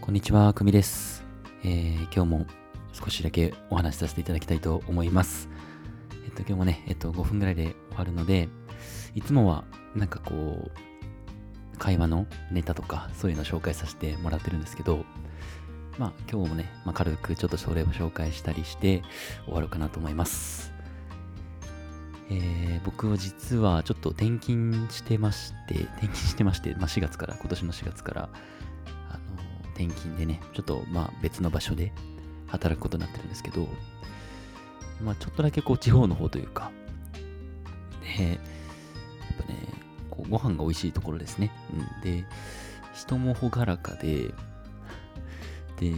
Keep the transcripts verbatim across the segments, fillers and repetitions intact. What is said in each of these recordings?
こんにちは、くみです、えー、今日も少しだけお話しさせていただきたいと思います。えっと今日もね、えっとごふんぐらいで終わるので、いつもはなんかこう会話のネタとかそういうのを紹介させてもらってるんですけど、まあ今日もね、まあ、軽くちょっとそれを紹介したりして終わろうかなと思います。えー、僕は実はちょっと転勤してまして、転勤してまして、まあ、しがつから、今年のしがつから、あの転勤でね、ちょっとまあ別の場所で働くことになってるんですけど、まあ、ちょっとだけこう地方の方というか、で、やっぱね、こうご飯が美味しいところですね。うん、で、人もほがらかで、で、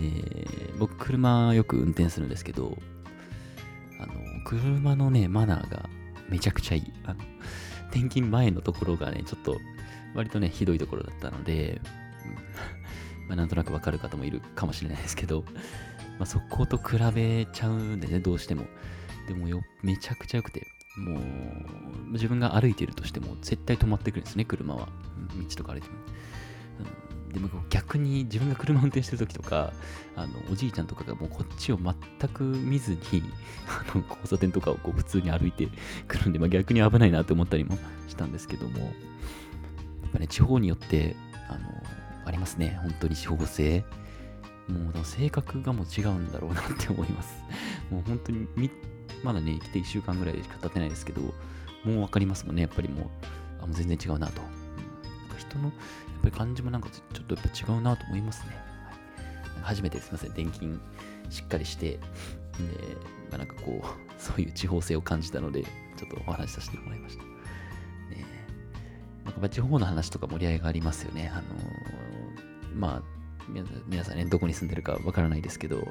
僕車よく運転するんですけど、あの車のね、マナーが、めちゃくちゃいい。あの転勤前のところがね、ちょっと割とねひどいところだったので、うん、まあなんとなくわかる方もいるかもしれないですけど、まあ、そこと比べちゃうんでね、どうしても。でもよめちゃくちゃ良くて、もう自分が歩いているとしても絶対止まってくるんですね、車は。道とか歩いても、うん、でも逆に自分が車運転してる時とか、あのおじいちゃんとかがもうこっちを全く見ずにあの交差点とかをこう普通に歩いてくるんで、まあ、逆に危ないなって思ったりもしたんですけども、やっぱね地方によってあのありますね、本当に地方性。もう性格がもう違うんだろうなって思います。もう本当にみまだね生きていっしゅうかんぐらいしか経ってないですけど、もう分かりますもんね、やっぱりもうあもう全然違うなと、なんか人のやっぱり感じもなんかちょっとやっぱ違うなと思いますね。はい、初めてすいません、転勤しっかりしてで、まあ、なんかこうそういう地方性を感じたのでちょっとお話しさせてもらいました。ね、なんか地方の話とか盛り上がりますよね。あのー、まあ皆さんね、どこに住んでるかわからないですけど、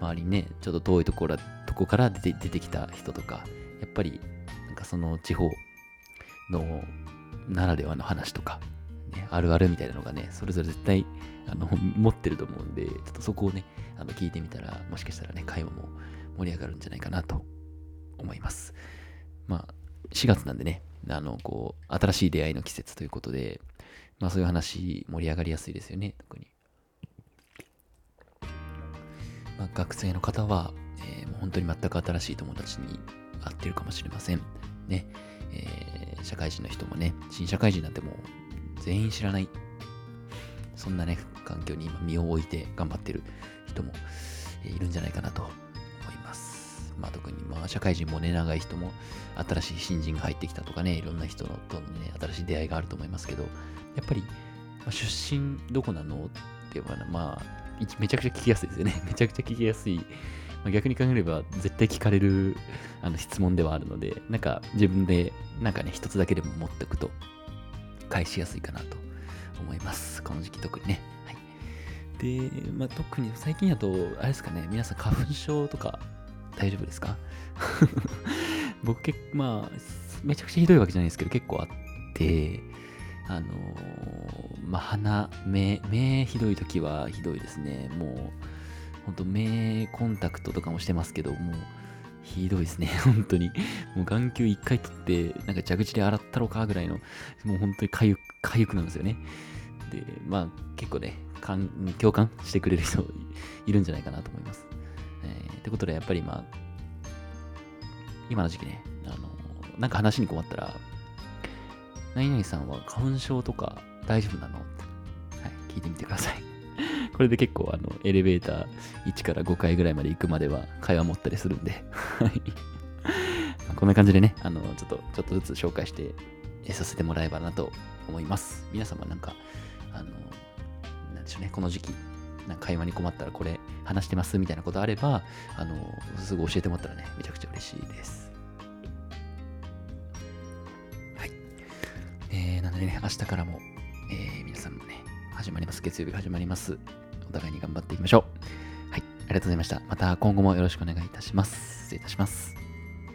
周りにねちょっと遠いところとこから出て、出てきた人とか、やっぱりなんかその地方のならではの話とか、ね、あるあるみたいなのがね、それぞれ絶対あの持ってると思うんで、ちょっとそこをねあの聞いてみたら、もしかしたらね会話も盛り上がるんじゃないかなと思います。まあしがつなんでね、あのこう新しい出会いの季節ということで、まあそういう話盛り上がりやすいですよね。特にまあ、学生の方は、えー、もう本当に全く新しい友達に会ってるかもしれません。ね、えー、社会人の人もね、新社会人なんてもう全員知らない。そんなね、環境に今身を置いて頑張ってる人もいるんじゃないかなと思います。まあ特にまあ社会人もね、長い人も新しい新人が入ってきたとかね、いろんな人とのね、新しい出会いがあると思いますけど、やっぱり、まあ、出身どこなのっていうのは、まあ、めちゃくちゃ聞きやすいですよね。めちゃくちゃ聞きやすい。まあ、逆に考えれば絶対聞かれるあの質問ではあるので、なんか自分でなんかね、一つだけでも持っておくと返しやすいかなと思います。この時期特にね。はい、で、まあ、特に最近だと、あれですかね、皆さん花粉症とか大丈夫ですか？僕結構、まあ、めちゃくちゃひどいわけじゃないですけど、結構あって、あのー、まあ、鼻、目、目ひどい時はひどいですね。もう、ほんと目コンタクトとかもしてますけど、もう、ひどいですね。本当に。もう眼球一回取って、なんか蛇口で洗ったろうかぐらいの、もう本当にかゆく、かゆくなるんですよね。で、まあ、結構ね、共感してくれる人いるんじゃないかなと思います。えー、ってことで、やっぱりまあ、今の時期ね、あのー、なんか話に困ったら、何々さんは花粉症とか大丈夫なのって、はい、聞いてみてください。これで結構あのエレベーターいちからごかいぐらいまで行くまでは会話持ったりするんでこんな感じでね、あのちょっとちょっとずつ紹介してさせてもらえばなと思います。皆様なんかあのなんでしょうね、この時期なんか会話に困ったらこれ話してますみたいなことあれば、あのすぐ教えてもらったらね、めちゃくちゃ嬉しいです。なのでね、明日からも、えー、皆さんもね、始まります。月曜日が始まります。お互いに頑張っていきましょう。はい、ありがとうございました。また今後もよろしくお願いいたします。失礼いたします。